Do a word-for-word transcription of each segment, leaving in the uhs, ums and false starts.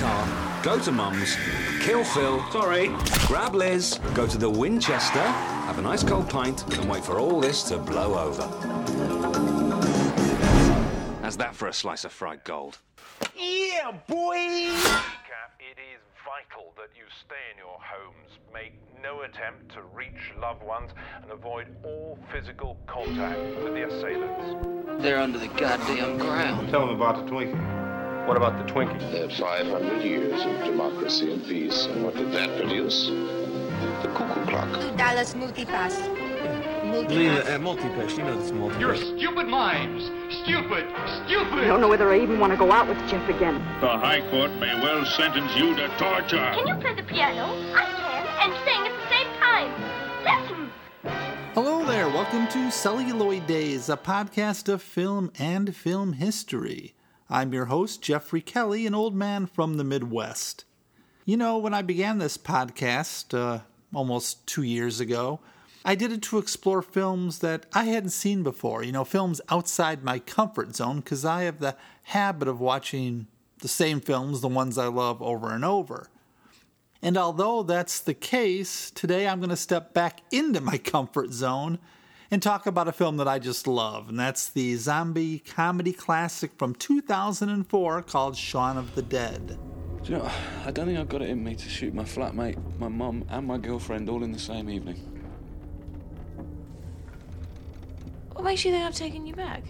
car, go to Mum's, kill Phil, sorry, grab Liz, go to the Winchester, have a nice cold pint, and wait for all this to blow over. How's that for a slice of fried gold? Yeah, boy! It is vital that you stay in your homes, make no attempt to reach loved ones, and avoid all physical contact with the assailants. They're under the goddamn ground. Tell them about the Twinkie. What about the Twinkie? They had five hundred years of democracy and peace, and what did that produce? The cuckoo clock. Two dollars multi-pass. Multi-pass. Uh, multi-pass. You know this multi-pass. You're stupid mimes. Stupid! Stupid! I don't know whether I even want to go out with Jeff again. The High Court may well sentence you to torture. Can you play the piano? I can, and sing at the same time. Listen! Hello there, welcome to Celluloid Days, a podcast of film and film history. I'm your host, Jeffrey Kelly, an old man from the Midwest. You know, when I began this podcast, uh, almost two years ago, I did it to explore films that I hadn't seen before, you know, films outside my comfort zone, because I have the habit of watching the same films, the ones I love, over and over. And although that's the case, today I'm going to step back into my comfort zone and talk about a film that I just love, and that's the zombie comedy classic from two thousand four called Shaun of the Dead. Do you know, I don't think I've got it in me to shoot my flatmate, my mum, and my girlfriend all in the same evening. What makes you think I've taken you back?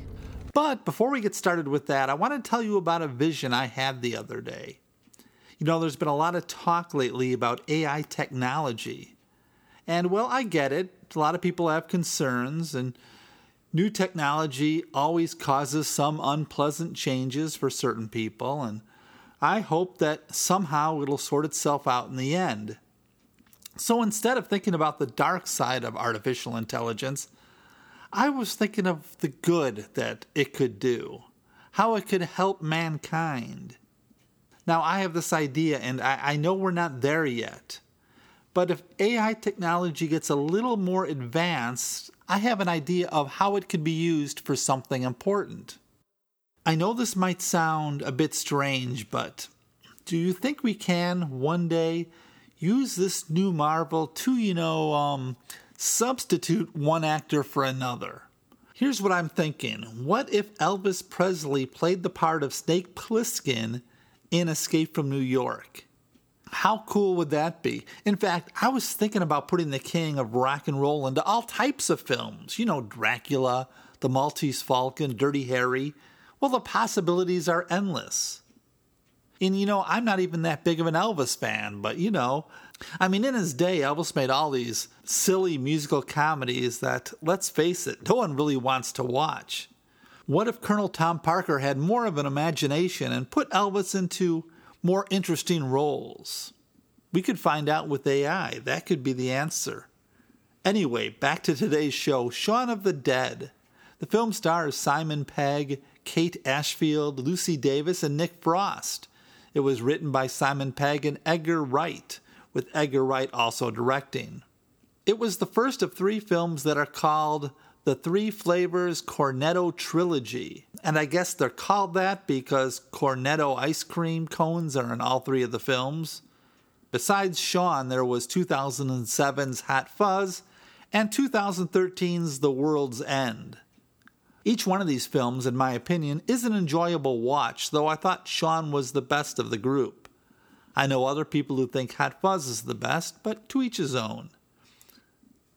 But before we get started with that, I want to tell you about a vision I had the other day. You know, there's been a lot of talk lately about A I technology. And, well, I get it. A lot of people have concerns, and new technology always causes some unpleasant changes for certain people. And I hope that somehow it'll sort itself out in the end. So instead of thinking about the dark side of artificial intelligence, I was thinking of the good that it could do, how it could help mankind. Now, I have this idea, and I, I know we're not there yet, but if A I technology gets a little more advanced, I have an idea of how it could be used for something important. I know this might sound a bit strange, but do you think we can, one day, use this new marvel to, you know, um... substitute one actor for another? Here's what I'm thinking. What if Elvis Presley played the part of Snake Plissken in Escape from New York? How cool would that be? In fact, I was thinking about putting the king of rock and roll into all types of films. You know, Dracula, The Maltese Falcon, Dirty Harry. Well, the possibilities are endless. And, you know, I'm not even that big of an Elvis fan, but, you know, I mean, in his day, Elvis made all these silly musical comedies that, let's face it, no one really wants to watch. What if Colonel Tom Parker had more of an imagination and put Elvis into more interesting roles? We could find out with A I. That could be the answer. Anyway, back to today's show, Shaun of the Dead. The film stars Simon Pegg, Kate Ashfield, Lucy Davis, and Nick Frost. It was written by Simon Pegg and Edgar Wright, with Edgar Wright also directing. It was the first of three films that are called the Three Flavours Cornetto Trilogy. And I guess they're called that because Cornetto ice cream cones are in all three of the films. Besides Shaun, there was two thousand seven's Hot Fuzz and two thousand thirteen's The World's End. Each one of these films, in my opinion, is an enjoyable watch, though I thought Shaun was the best of the group. I know other people who think Hot Fuzz is the best, but to each his own.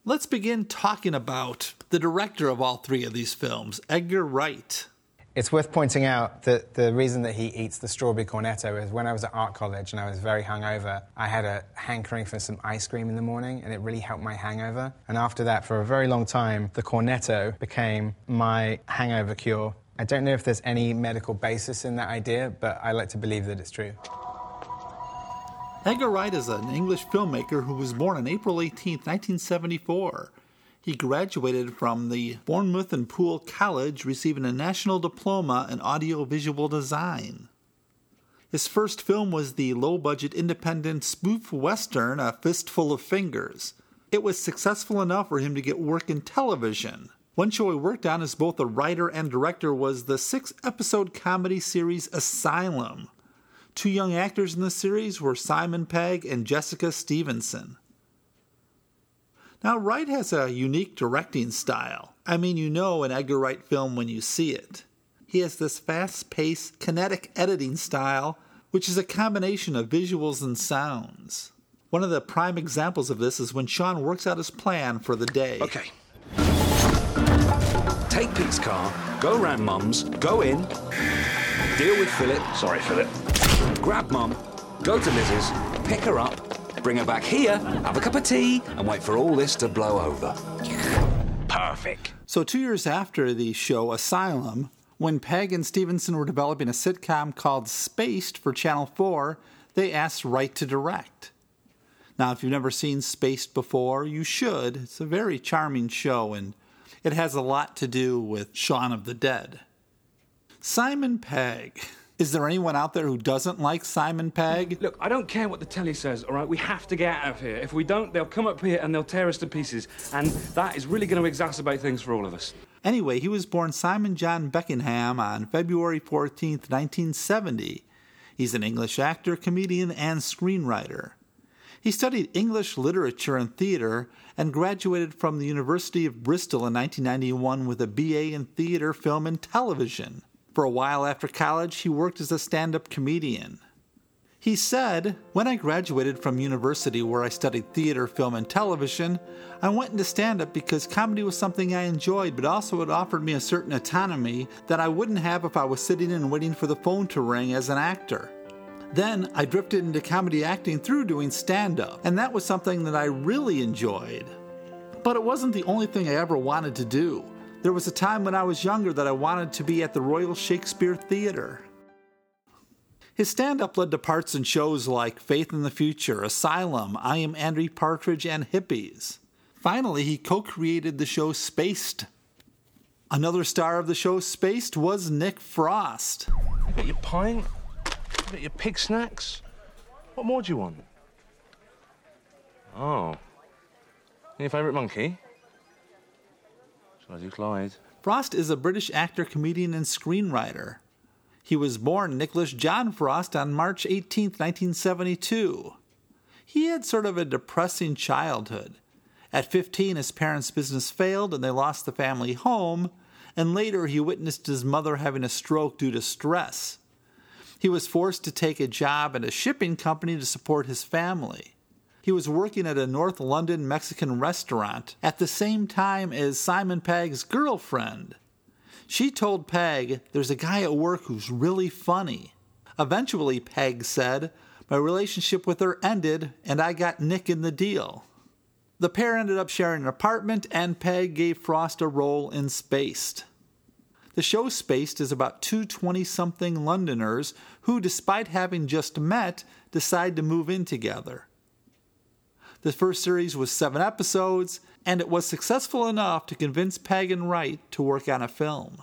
Let's begin talking about the director of all three of these films, Edgar Wright. It's worth pointing out that the reason that he eats the strawberry cornetto is when I was at art college and I was very hungover, I had a hankering for some ice cream in the morning, and it really helped my hangover. And after that, for a very long time, the cornetto became my hangover cure. I don't know if there's any medical basis in that idea, but I like to believe that it's true. Edgar Wright is an English filmmaker who was born on April eighteenth, nineteen seventy-four. He graduated from the Bournemouth and Poole College, receiving a national diploma in audiovisual design. His first film was the low-budget independent spoof western, A Fistful of Fingers. It was successful enough for him to get work in television. One show he worked on as both a writer and director was the six-episode comedy series Asylum. Two young actors in this series were Simon Pegg and Jessica Stevenson. Now, Wright has a unique directing style. I mean, you know an Edgar Wright film when you see it. He has this fast-paced, kinetic editing style, which is a combination of visuals and sounds. One of the prime examples of this is when Shaun works out his plan for the day. Okay. Take Pete's car, go round Mum's, go in, deal with Philip, sorry Philip, grab Mum, go to Liz's, pick her up, bring her back here, have a cup of tea, and wait for all this to blow over. Perfect. So two years after the show Asylum, when Pegg and Stevenson were developing a sitcom called Spaced for Channel four, they asked Wright to direct. Now, if you've never seen Spaced before, you should. It's a very charming show, and it has a lot to do with Shaun of the Dead. Simon Pegg. Is there anyone out there who doesn't like Simon Pegg? Look, I don't care what the telly says, all right? We have to get out of here. If we don't, they'll come up here and they'll tear us to pieces, and that is really going to exacerbate things for all of us. Anyway, he was born Simon John Beckenham on February fourteenth, nineteen seventy. He's an English actor, comedian, and screenwriter. He studied English literature and theater and graduated from the University of Bristol in nineteen ninety-one with a B A in theater, film, and television. For a while after college, he worked as a stand-up comedian. He said, "When I graduated from university where I studied theater, film, and television, I went into stand-up because comedy was something I enjoyed, but also it offered me a certain autonomy that I wouldn't have if I was sitting and waiting for the phone to ring as an actor. Then I drifted into comedy acting through doing stand-up, and that was something that I really enjoyed. But it wasn't the only thing I ever wanted to do. There was a time when I was younger that I wanted to be at the Royal Shakespeare Theatre." His stand-up led to parts in shows like Faith in the Future, Asylum, I Am Andrew Partridge, and Hippies. Finally, he co-created the show Spaced. Another star of the show Spaced was Nick Frost. You got your pint? You got your pig snacks? What more do you want? Oh. Your favourite monkey? Shall I do Clyde? Frost is a British actor, comedian, and screenwriter. He was born Nicholas John Frost on March eighteenth, nineteen seventy-two. He had sort of a depressing childhood. At fifteen, his parents' business failed and they lost the family home, and later he witnessed his mother having a stroke due to stress. He was forced to take a job at a shipping company to support his family. He was working at a North London Mexican restaurant at the same time as Simon Pegg's girlfriend. She told Pegg, "There's a guy at work who's really funny." Eventually, Pegg said, "My relationship with her ended, and I got Nick in the deal." The pair ended up sharing an apartment, and Pegg gave Frost a role in Spaced. The show Spaced is about two twenty-something Londoners who, despite having just met, decide to move in together. The first series was seven episodes, and it was successful enough to convince Pegg and Wright to work on a film.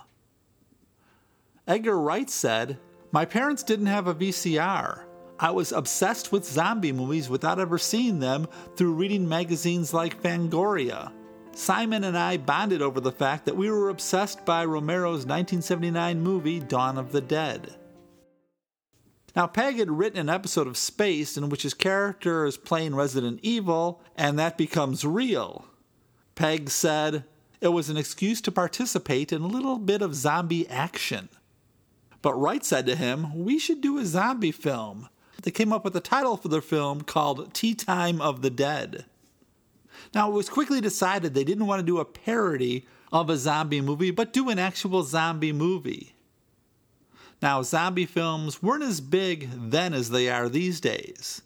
Edgar Wright said, "My parents didn't have a V C R. I was obsessed with zombie movies without ever seeing them through reading magazines like Fangoria. Simon and I bonded over the fact that we were obsessed by Romero's nineteen seventy-nine movie Dawn of the Dead." Now, Pegg had written an episode of Spaced in which his character is playing Resident Evil, and that becomes real. Pegg said, "It was an excuse to participate in a little bit of zombie action." But Wright said to him, "We should do a zombie film." They came up with a title for their film called Tea Time of the Dead. Now, it was quickly decided they didn't want to do a parody of a zombie movie, but do an actual zombie movie. Now, zombie films weren't as big then as they are these days.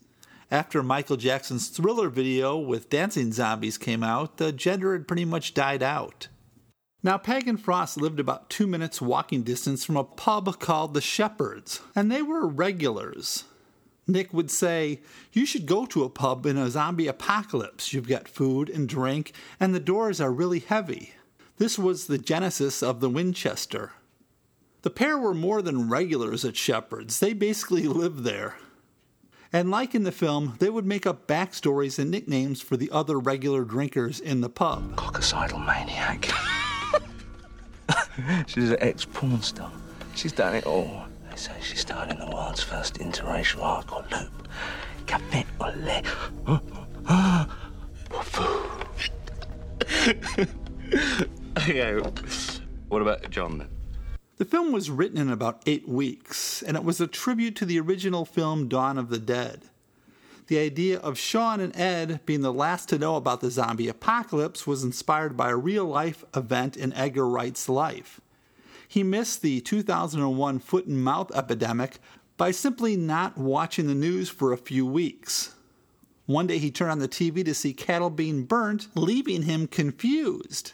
After Michael Jackson's Thriller video with dancing zombies came out, the gender had pretty much died out. Now, Pegg and Frost lived about two minutes walking distance from a pub called The Shepherds, and they were regulars. Nick would say, "You should go to a pub in a zombie apocalypse. You've got food and drink, and the doors are really heavy." This was the genesis of the Winchester. The pair were more than regulars at Shepherds. They basically lived there. And like in the film, they would make up backstories and nicknames for the other regular drinkers in the pub. Coccidal maniac. She's an ex-porn star. She's done it all. They say she starred in the world's first interracial arc or loop. Café au lait. Okay, what about John then? The film was written in about eight weeks, and it was a tribute to the original film Dawn of the Dead. The idea of Shaun and Ed being the last to know about the zombie apocalypse was inspired by a real-life event in Edgar Wright's life. He missed the two thousand one foot-and-mouth epidemic by simply not watching the news for a few weeks. One day he turned on the T V to see cattle being burnt, leaving him confused.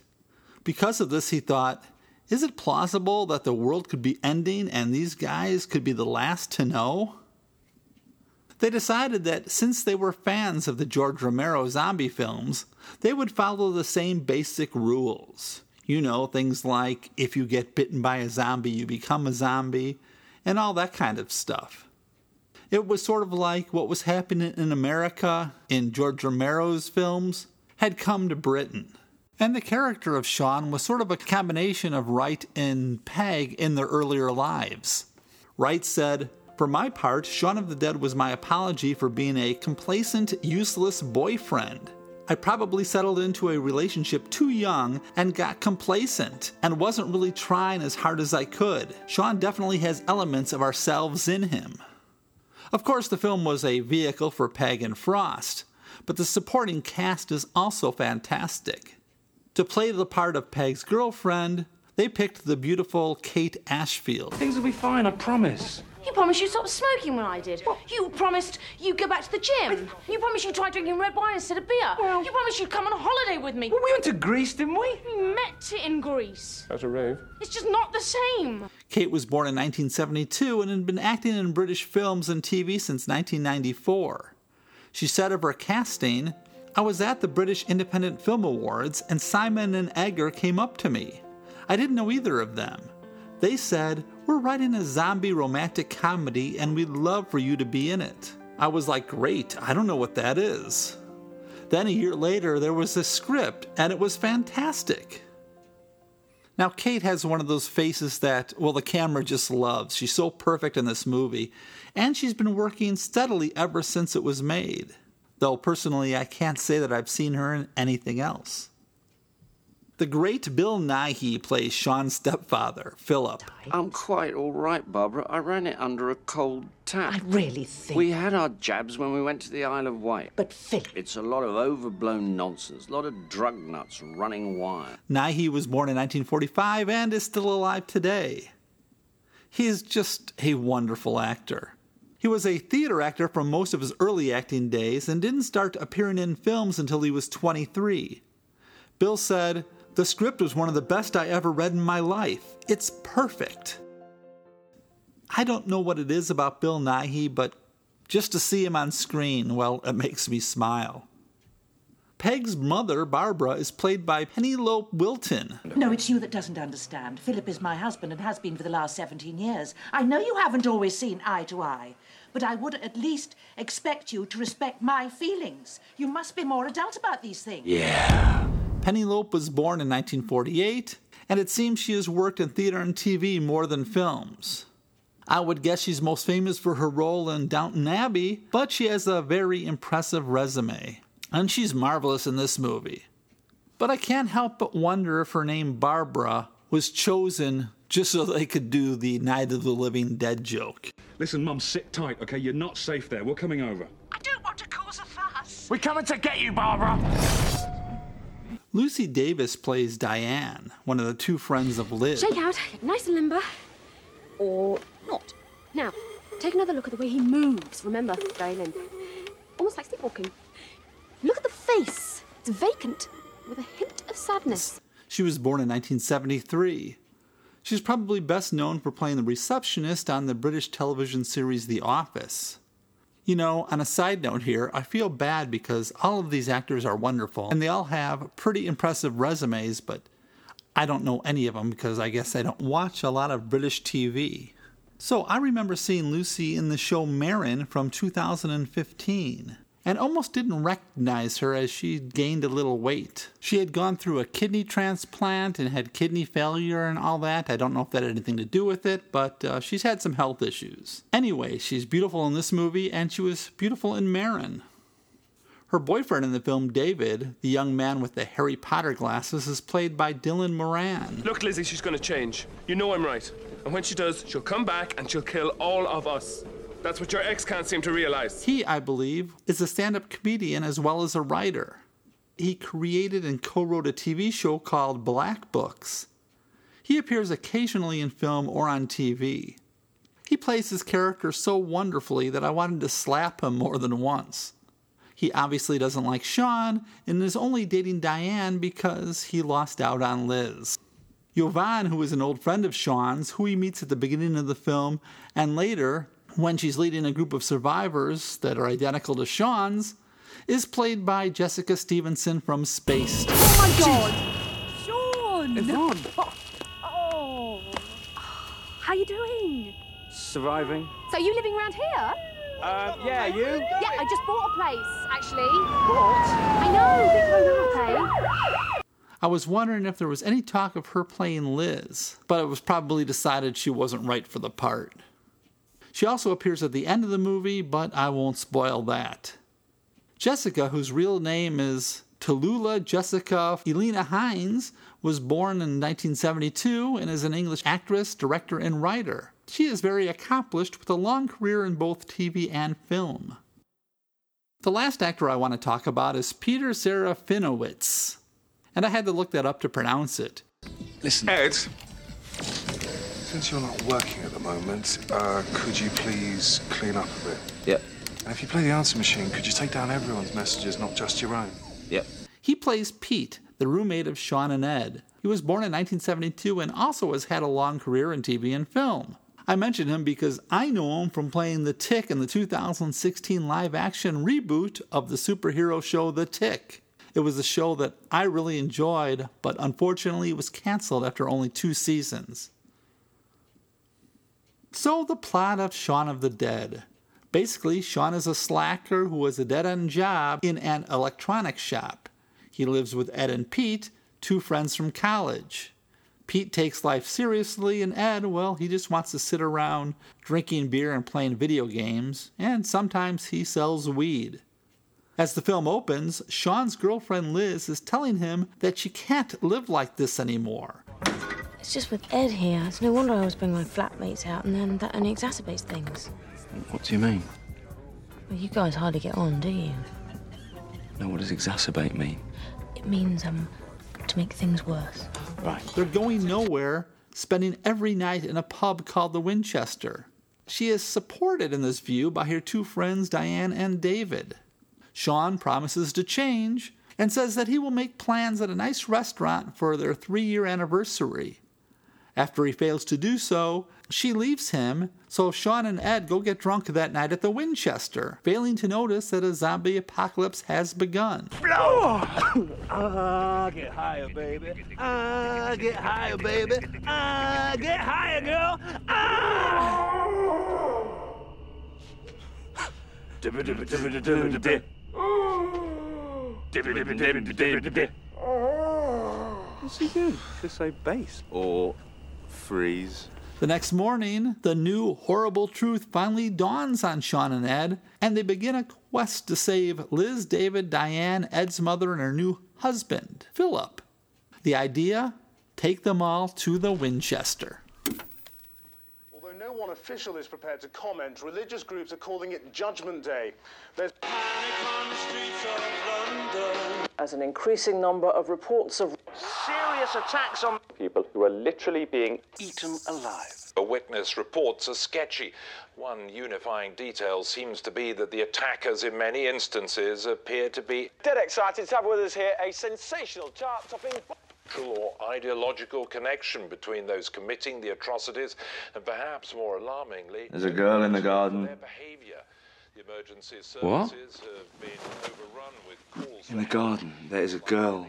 Because of this, he thought, is it plausible that the world could be ending and these guys could be the last to know? They decided that since they were fans of the George Romero zombie films, they would follow the same basic rules. You know, things like if you get bitten by a zombie, you become a zombie, and all that kind of stuff. It was sort of like what was happening in America in George Romero's films had come to Britain. And the character of Shaun was sort of a combination of Wright and Pegg in their earlier lives. Wright said, "For my part, Shaun of the Dead was my apology for being a complacent, useless boyfriend. I probably settled into a relationship too young and got complacent and wasn't really trying as hard as I could. Shaun definitely has elements of ourselves in him." Of course, the film was a vehicle for Pegg and Frost, but the supporting cast is also fantastic. To play the part of Pegg's girlfriend, they picked the beautiful Kate Ashfield. Things will be fine, I promise. You promised you'd stop smoking when I did. What? You promised you'd go back to the gym. I... You promised you'd try drinking red wine instead of beer. Well... You promised you'd come on a holiday with me. Well, we went to Greece, didn't we? We met in Greece. That's a rave. It's just not the same. Kate was born in nineteen seventy-two and had been acting in British films and T V since nineteen ninety-four. She said of her casting, "I was at the British Independent Film Awards and Simon and Edgar came up to me. I didn't know either of them. They said, 'We're writing a zombie romantic comedy and we'd love for you to be in it.' I was like, great, I don't know what that is." Then a year later, there was a script and it was fantastic. Now, Kate has one of those faces that, well, the camera just loves. She's so perfect in this movie. And she's been working steadily ever since it was made. Though, personally, I can't say that I've seen her in anything else. The great Bill Nighy plays Shaun's stepfather, Philip. "I'm quite all right, Barbara. I ran it under a cold tap. I really think... We had our jabs when we went to the Isle of Wight. But Philip... It's a lot of overblown nonsense, a lot of drug nuts running wild." Nighy was born in nineteen forty-five and is still alive today. He is just a wonderful actor. He was a theater actor for most of his early acting days and didn't start appearing in films until he was twenty-three. Bill said, "The script was one of the best I ever read in my life. It's perfect." I don't know what it is about Bill Nighy, but just to see him on screen, well, it makes me smile. Peg's mother, Barbara, is played by Penelope Wilton. "No, it's you that doesn't understand. Philip is my husband and has been for the last seventeen years. I know you haven't always seen eye to eye, but I would at least expect you to respect my feelings. You must be more adult about these things." Yeah. Penelope was born in nineteen forty-eight, and it seems she has worked in theater and T V more than films. I would guess she's most famous for her role in Downton Abbey, but she has a very impressive resume. And she's marvelous in this movie. But I can't help but wonder if her name Barbara was chosen just so they could do the Night of the Living Dead joke. "Listen, Mum, sit tight, okay? You're not safe there. We're coming over." "I don't want to cause a fuss." "We're coming to get you, Barbara." Lucy Davis plays Diane, one of the two friends of Liz. "Shake out, nice and limber. Or not. Now, take another look at the way he moves. Remember, very limp. Almost like sleepwalking. Look at the face. It's vacant, with a hint of sadness." She was born in nineteen seventy-three. She's probably best known for playing the receptionist on the British television series The Office. You know, on a side note here, I feel bad because all of these actors are wonderful, and they all have pretty impressive resumes, but I don't know any of them because I guess I don't watch a lot of British T V. So I remember seeing Lucy in the show Marin from two thousand fifteen. and almost didn't recognize her as she gained a little weight. She had gone through a kidney transplant and had kidney failure and all that. I don't know if that had anything to do with it, but uh, she's had some health issues. Anyway, she's beautiful in this movie, and she was beautiful in Marin. Her boyfriend in the film, David, the young man with the Harry Potter glasses, is played by Dylan Moran. Look, Lizzie, she's going to change. You know I'm right. And when she does, she'll come back and she'll kill all of us. That's what your ex can't seem to realize. He, I believe, is a stand-up comedian as well as a writer. He created and co-wrote a T V show called Black Books. He appears occasionally in film or on T V. He plays his character so wonderfully that I wanted to slap him more than once. He obviously doesn't like Shaun and is only dating Diane because he lost out on Liz. Yvonne, who is an old friend of Shaun's, who he meets at the beginning of the film, and later, when she's leading a group of survivors that are identical to Shaun's, is played by Jessica Stevenson from Spaced. Oh my God! Shaun! Yvonne! Oh. oh! How you doing? Surviving. So are you living around here? Uh, yeah, you? Yeah, I just bought a place, actually. Bought? I know, big blown up, eh? I was wondering if there was any talk of her playing Liz, but it was probably decided she wasn't right for the part. She also appears at the end of the movie, but I won't spoil that. Jessica, whose real name is Tallulah Jessica Elena Hines, was born in nineteen seventy-two and is an English actress, director, and writer. She is very accomplished with a long career in both T V and film. The last actor I want to talk about is Peter Serafinowicz, and I had to look that up to pronounce it. Listen, Ed, since you're not working at the moment, uh, could you please clean up a bit? Yep. And if you play the answer machine, could you take down everyone's messages, not just your own? Yep. He plays Pete, the roommate of Shaun and Ed. He was born in nineteen seventy-two and also has had a long career in T V and film. I mention him because I know him from playing The Tick in the two thousand sixteen live-action reboot of the superhero show The Tick. It was a show that I really enjoyed, but unfortunately it was canceled after only two seasons. So the plot of Shaun of the Dead. Basically, Shaun is a slacker who has a dead-end job in an electronics shop. He lives with Ed and Pete, two friends from college. Pete takes life seriously, and Ed, well, he just wants to sit around drinking beer and playing video games, and sometimes he sells weed. As the film opens, Shaun's girlfriend Liz is telling him that she can't live like this anymore. It's just with Ed here, it's no wonder I always bring my flatmates out, and then that only exacerbates things. What do you mean? Well, you guys hardly get on, do you? No, what does exacerbate mean? It means, um... to make things worse. Right. They're going nowhere, spending every night in a pub called the Winchester. She is supported in this view by her two friends, Diane and David. Shaun promises to change and says that he will make plans at a nice restaurant for their three-year anniversary. After he fails to do so, she leaves him, so Shaun and Ed go get drunk that night at the Winchester, failing to notice that a zombie apocalypse has begun. Oh, uh, get higher, baby. Uh, get higher, baby. Uh, get higher, girl. Uh. What's he do? Just say bass or freeze. The next morning, the new horrible truth finally dawns on Shaun and Ed, and they begin a quest to save Liz, David, Diane, Ed's mother, and her new husband, Philip. The idea? Take them all to the Winchester. Although no one official is prepared to comment, religious groups are calling it Judgment Day. There's panic on the streets of London. As an increasing number of reports of serious attacks on people who are literally being eaten alive. A witness reports are sketchy. One unifying detail seems to be that the attackers in many instances appear to be dead excited to have with us here a sensational chart-topping or ideological connection between those committing the atrocities and perhaps more alarmingly there's a girl in the garden. The emergency services have been overrun with calls in the garden. There is a girl.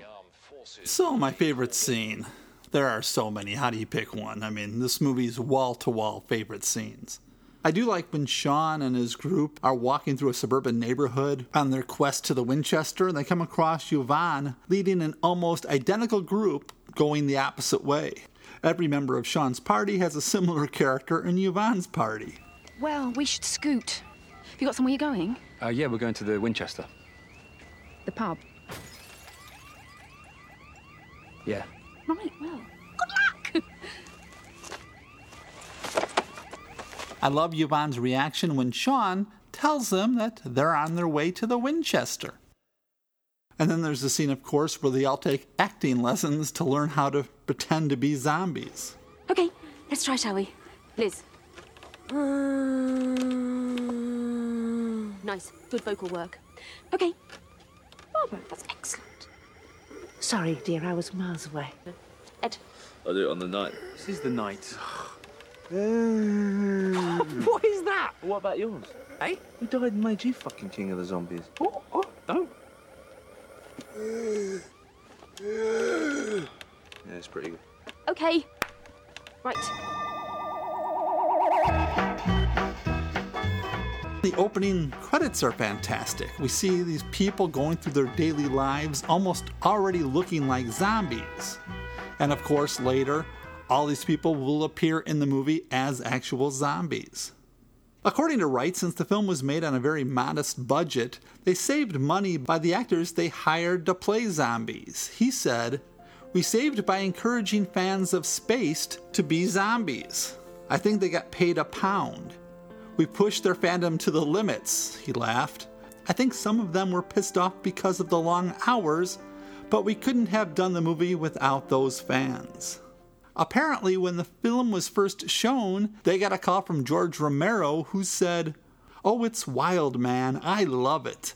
So my favorite scene. There are so many. How do you pick one? I mean, this movie's wall-to-wall favorite scenes. I do like when Shaun and his group are walking through a suburban neighborhood on their quest to the Winchester, and they come across Yvonne leading an almost identical group going the opposite way. Every member of Shaun's party has a similar character in Yvonne's party. Well, we should scoot. Have you got somewhere you're going? Uh, yeah, we're going to the Winchester. The pub? Yeah. Right, well, good luck! I love Yvonne's reaction when Shaun tells them that they're on their way to the Winchester. And then there's the scene, of course, where they all take acting lessons to learn how to pretend to be zombies. Okay, let's try, shall we? Liz. Mm. Nice, good vocal work. Okay. Barbara, that's excellent. Sorry, dear, I was miles away. Ed. I'll do it on the night. This is the night. Mm. What is that? What about yours? Eh? Who died and made you fucking king of the zombies? Oh, oh, no. Yeah, it's pretty good. Okay. Right. The opening credits are fantastic. We see these people going through their daily lives almost already looking like zombies. And of course, later, all these people will appear in the movie as actual zombies. According to Wright, since the film was made on a very modest budget, they saved money by the actors they hired to play zombies. He said, "We saved by encouraging fans of Spaced to be zombies. I think they got paid a pound. We pushed their fandom to the limits," he laughed. "I think some of them were pissed off because of the long hours, but we couldn't have done the movie without those fans." Apparently, when the film was first shown, they got a call from George Romero, who said, "Oh, it's wild, man. I love it."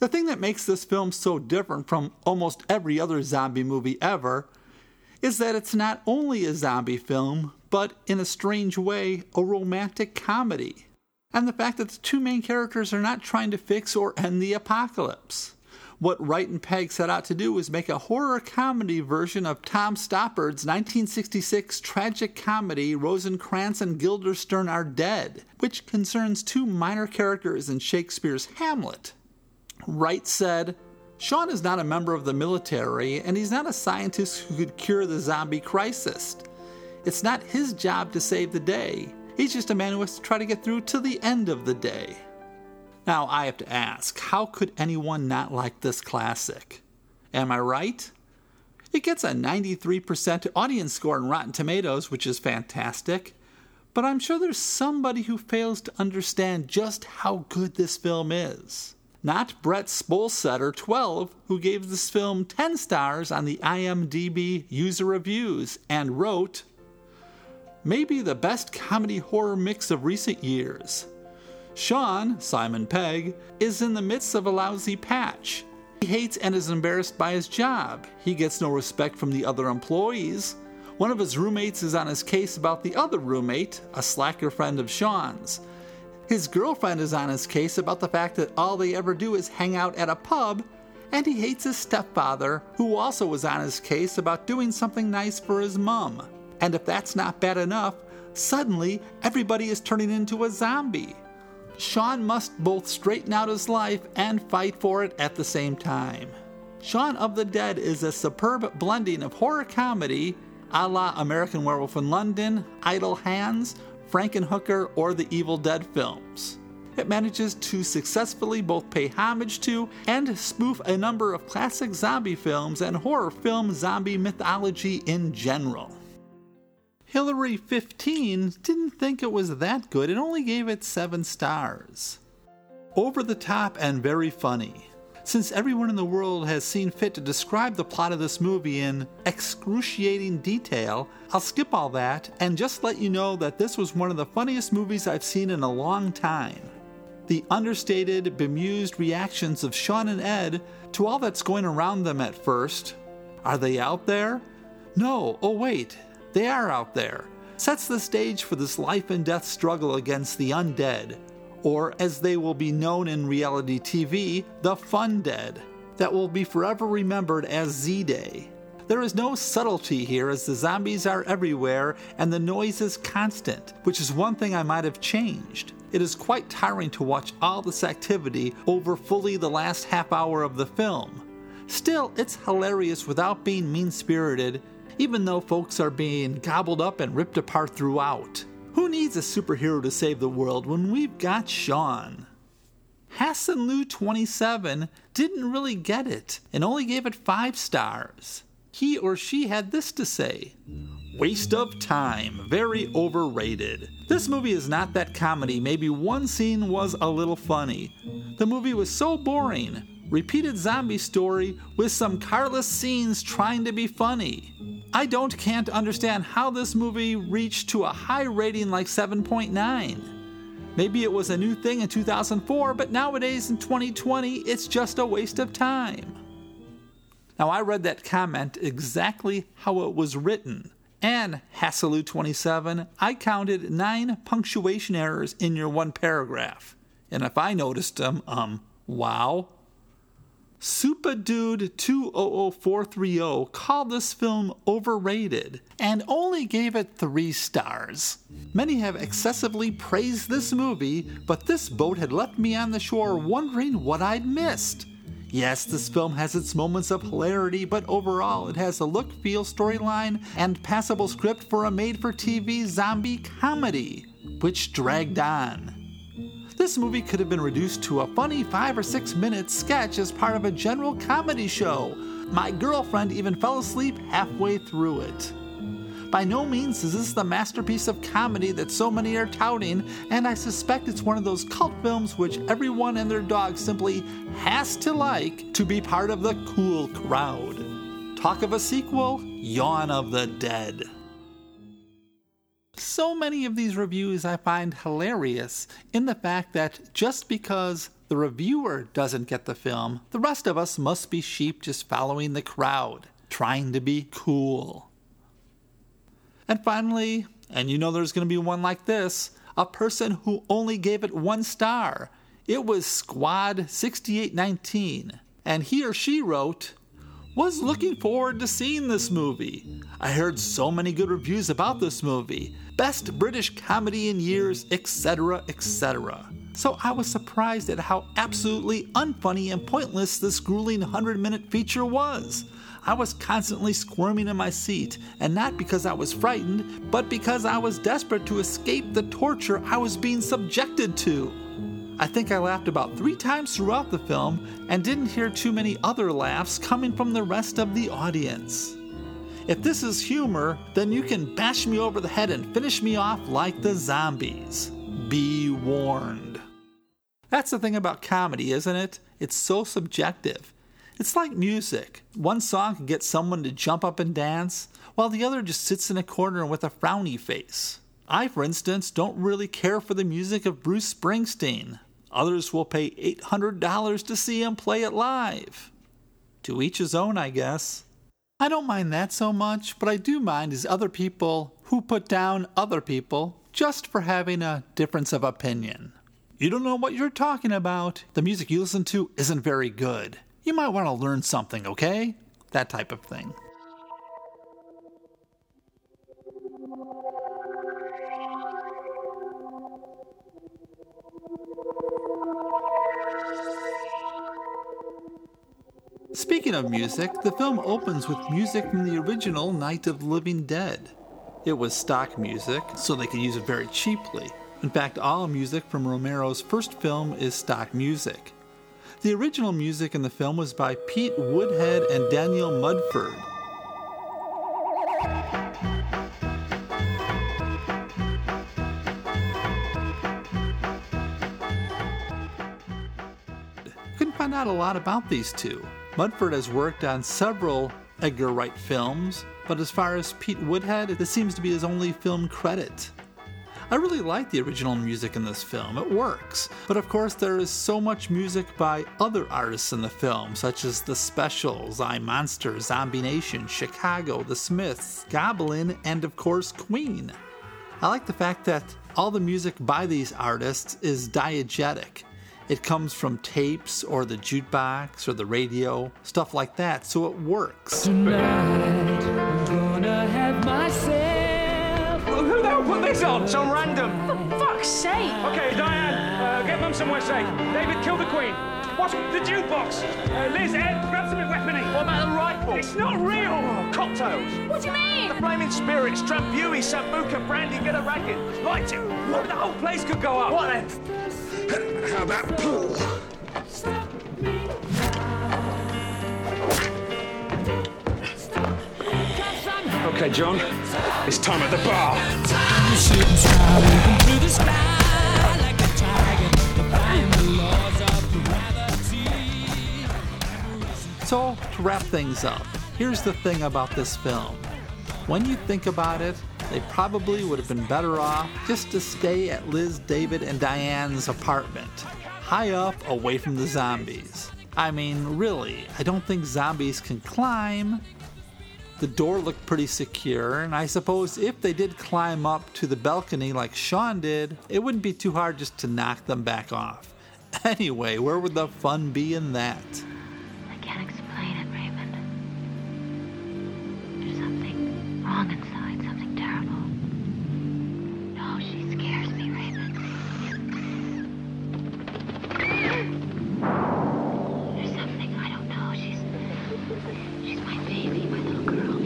The thing that makes this film so different from almost every other zombie movie ever is that it's not only a zombie film, but in a strange way, a romantic comedy. And the fact that the two main characters are not trying to fix or end the apocalypse. What Wright and Pegg set out to do was make a horror comedy version of Tom Stoppard's nineteen sixty-six tragic comedy Rosencrantz and Guildenstern Are Dead, which concerns two minor characters in Shakespeare's Hamlet. Wright said, "Shaun is not a member of the military, and he's not a scientist who could cure the zombie crisis. It's not his job to save the day. He's just a man who has to try to get through to the end of the day." Now, I have to ask, how could anyone not like this classic? Am I right? It gets a ninety-three percent audience score on Rotten Tomatoes, which is fantastic, but I'm sure there's somebody who fails to understand just how good this film is. Not Brett Spolsetter, twelve, who gave this film ten stars on the I M D B user reviews and wrote, "Maybe the best comedy horror mix of recent years. Shaun, Simon Pegg, is in the midst of a lousy patch. He hates and is embarrassed by his job. He gets no respect from the other employees. One of his roommates is on his case about the other roommate, a slacker friend of Shaun's. His girlfriend is on his case about the fact that all they ever do is hang out at a pub, and he hates his stepfather, who also was on his case about doing something nice for his mum. And if that's not bad enough, suddenly everybody is turning into a zombie. Shaun must both straighten out his life and fight for it at the same time. Shaun of the Dead is a superb blending of horror comedy, a la American Werewolf in London, Idle Hands, Frankenhooker, or the Evil Dead films. It manages to successfully both pay homage to and spoof a number of classic zombie films and horror film zombie mythology in general." Hillary fifteen didn't think it was that good and only gave it seven stars. "Over the top and very funny. Since everyone in the world has seen fit to describe the plot of this movie in excruciating detail, I'll skip all that and just let you know that this was one of the funniest movies I've seen in a long time. The understated, bemused reactions of Shaun and Ed to all that's going around them at first. Are they out there? No, oh wait. They are out there. Sets the stage for this life and death struggle against the undead, or as they will be known in reality T V, the Fun Dead, that will be forever remembered as Z-Day. There is no subtlety here, as the zombies are everywhere and the noise is constant, which is one thing I might have changed. It is quite tiring to watch all this activity over fully the last half hour of the film. Still, it's hilarious without being mean-spirited, even though folks are being gobbled up and ripped apart throughout. Who needs a superhero to save the world when we've got Shaun? Hassan Lu twenty-seven didn't really get it and only gave it five stars. He or she had this to say: waste of time, very overrated. This movie is not that comedy, maybe one scene was a little funny. The movie was so boring, repeated zombie story with some careless scenes trying to be funny. I don't can't understand how this movie reached to a high rating like seven point nine. Maybe it was a new thing in two thousand four, but nowadays in twenty twenty, it's just a waste of time. Now, I read that comment exactly how it was written. And, Hassalu twenty-seven, I counted nine punctuation errors in your one paragraph. And if I noticed them, um, wow. SupaDude two zero zero four three zero called this film overrated and only gave it three stars. Many have excessively praised this movie, but this boat had left me on the shore wondering what I'd missed. Yes, this film has its moments of hilarity, but overall it has a look, feel, storyline, and passable script for a made-for-T V zombie comedy, which dragged on. This movie could have been reduced to a funny five or six minute sketch as part of a general comedy show. My girlfriend even fell asleep halfway through it. By no means is this the masterpiece of comedy that so many are touting, and I suspect it's one of those cult films which everyone and their dog simply has to like to be part of the cool crowd. Talk of a sequel, Yawn of the Dead. So many of these reviews I find hilarious in the fact that just because the reviewer doesn't get the film, the rest of us must be sheep just following the crowd, trying to be cool. And finally, and you know there's going to be one like this, a person who only gave it one star. It was Squad sixty-eight nineteen, and he or she wrote, was looking forward to seeing this movie. I heard so many good reviews about this movie. Best British comedy in years, et cetera, et cetera. So I was surprised at how absolutely unfunny and pointless this grueling hundred-minute feature was. I was constantly squirming in my seat, and not because I was frightened, but because I was desperate to escape the torture I was being subjected to. I think I laughed about three times throughout the film and didn't hear too many other laughs coming from the rest of the audience. If this is humor, then you can bash me over the head and finish me off like the zombies. Be warned. That's the thing about comedy, isn't it? It's so subjective. It's like music. One song can get someone to jump up and dance, while the other just sits in a corner with a frowny face. I, for instance, don't really care for the music of Bruce Springsteen. Others will pay eight hundred dollars to see him play it live. To each his own, I guess. I don't mind that so much, but I do mind is other people who put down other people just for having a difference of opinion. You don't know what you're talking about. The music you listen to isn't very good. You might want to learn something, okay? That type of thing. Speaking of music, the film opens with music from the original Night of the Living Dead. It was stock music, so they could use it very cheaply. In fact, all music from Romero's first film is stock music. The original music in the film was by Pete Woodhead and Daniel Mudford. You couldn't find out a lot about these two. Mudford has worked on several Edgar Wright films, but as far as Pete Woodhead, this seems to be his only film credit. I really like the original music in this film, it works, but of course there is so much music by other artists in the film, such as The Specials, I, Monster, Zombie Nation, Chicago, The Smiths, Goblin, and of course Queen. I like the fact that all the music by these artists is diegetic. It comes from tapes or the jukebox or the radio, stuff like that, so it works. Tonight, I'm gonna have myself. Well, who the hell put this on? It's on random. For fuck's sake. Okay, Diane, uh, get Mum somewhere safe. David, kill the Queen. What's the jukebox? Uh, Liz, Ed, grab some weaponry. What about the rifle? It's not real. Oh, cocktails. What do you mean? The flaming spirits, Trambuie, Sambuca, brandy, get a racket. Light it. What? The whole place could go up. What then? How about pool? Stop me now. Okay, John. It's time at the bar. Time shoots out, looking through the sky like a tiger, defying the laws of. So, to wrap things up, here's the thing about this film. When you think about it, they probably would have been better off just to stay at Liz, David, and Diane's apartment, high up, away from the zombies. I mean, really, I don't think zombies can climb. The door looked pretty secure, and I suppose if they did climb up to the balcony like Shaun did, it wouldn't be too hard just to knock them back off. Anyway, where would the fun be in that? Wrong inside, something terrible. No, she scares me, Raymond. There's something, I don't know. She's she's my baby, my little girl.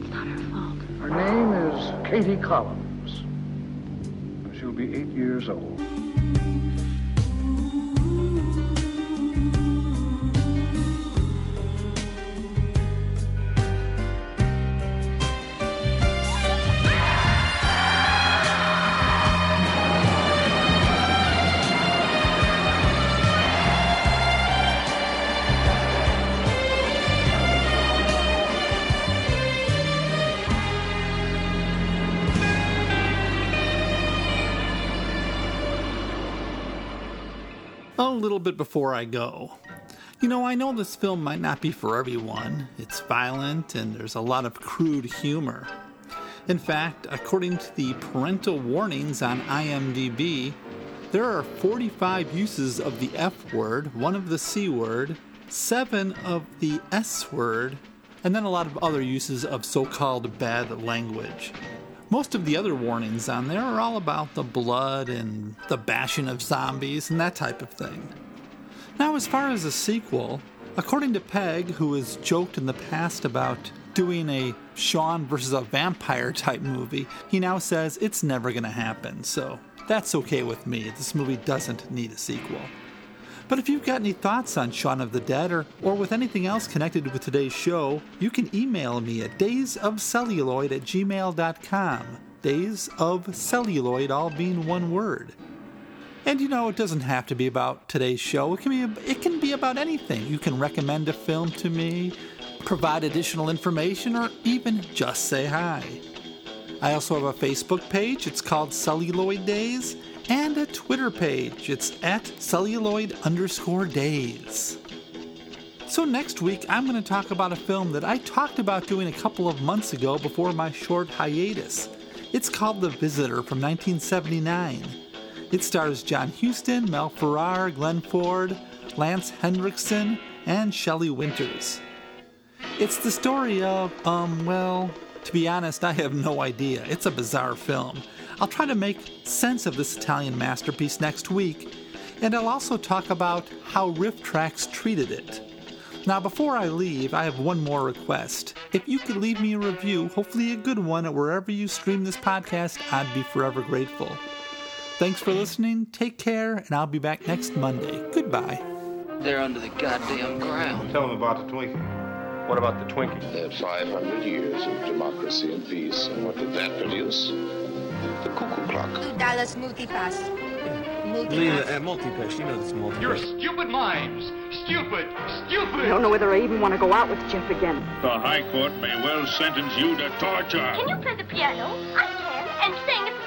It's not her fault. Her name is Katie Collins. She'll be eight years old. Little bit before I go. You know, I know this film might not be for everyone. It's violent and there's a lot of crude humor. In fact, according to the parental warnings on I M D B, there are forty-five uses of the F word, one of the C word, seven of the S word, and then a lot of other uses of so-called bad language. Most of the other warnings on there are all about the blood and the bashing of zombies and that type of thing. Now, as far as a sequel, according to Pegg, who has joked in the past about doing a Shaun versus a vampire type movie, he now says it's never going to happen, so that's okay with me. This movie doesn't need a sequel. But if you've got any thoughts on Shaun of the Dead or, or with anything else connected with today's show, you can email me at daysofcelluloid at gmail dot com. Days of Celluloid, all being one word. And you know, it doesn't have to be about today's show. It can be, it can be about anything. You can recommend a film to me, provide additional information, or even just say hi. I also have a Facebook page. It's called Celluloid Days. And a Twitter page. It's at celluloid underscore days. So next week, I'm going to talk about a film that I talked about doing a couple of months ago before my short hiatus. It's called The Visitor from nineteen seventy-nine. It stars John Huston, Mel Ferrar, Glenn Ford, Lance Henriksen, and Shelley Winters. It's the story of, um, well, to be honest, I have no idea. It's a bizarre film. I'll try to make sense of this Italian masterpiece next week, and I'll also talk about how Riff Trax treated it. Now, before I leave, I have one more request. If you could leave me a review, hopefully a good one, at wherever you stream this podcast, I'd be forever grateful. Thanks for listening, take care, and I'll be back next Monday. Goodbye. They're under the goddamn ground. Tell them about the Twinkie. What about the Twinkie? They had five hundred years of democracy and peace, and what did that produce? The cuckoo clock. Two dollars multipass. Multipass. Uh, multipass. You know this multipass. You're stupid mimes. Stupid. Stupid. I don't know whether I even want to go out with Jeff again. The High Court may well sentence you to torture. Can you play the piano? I can. And sing.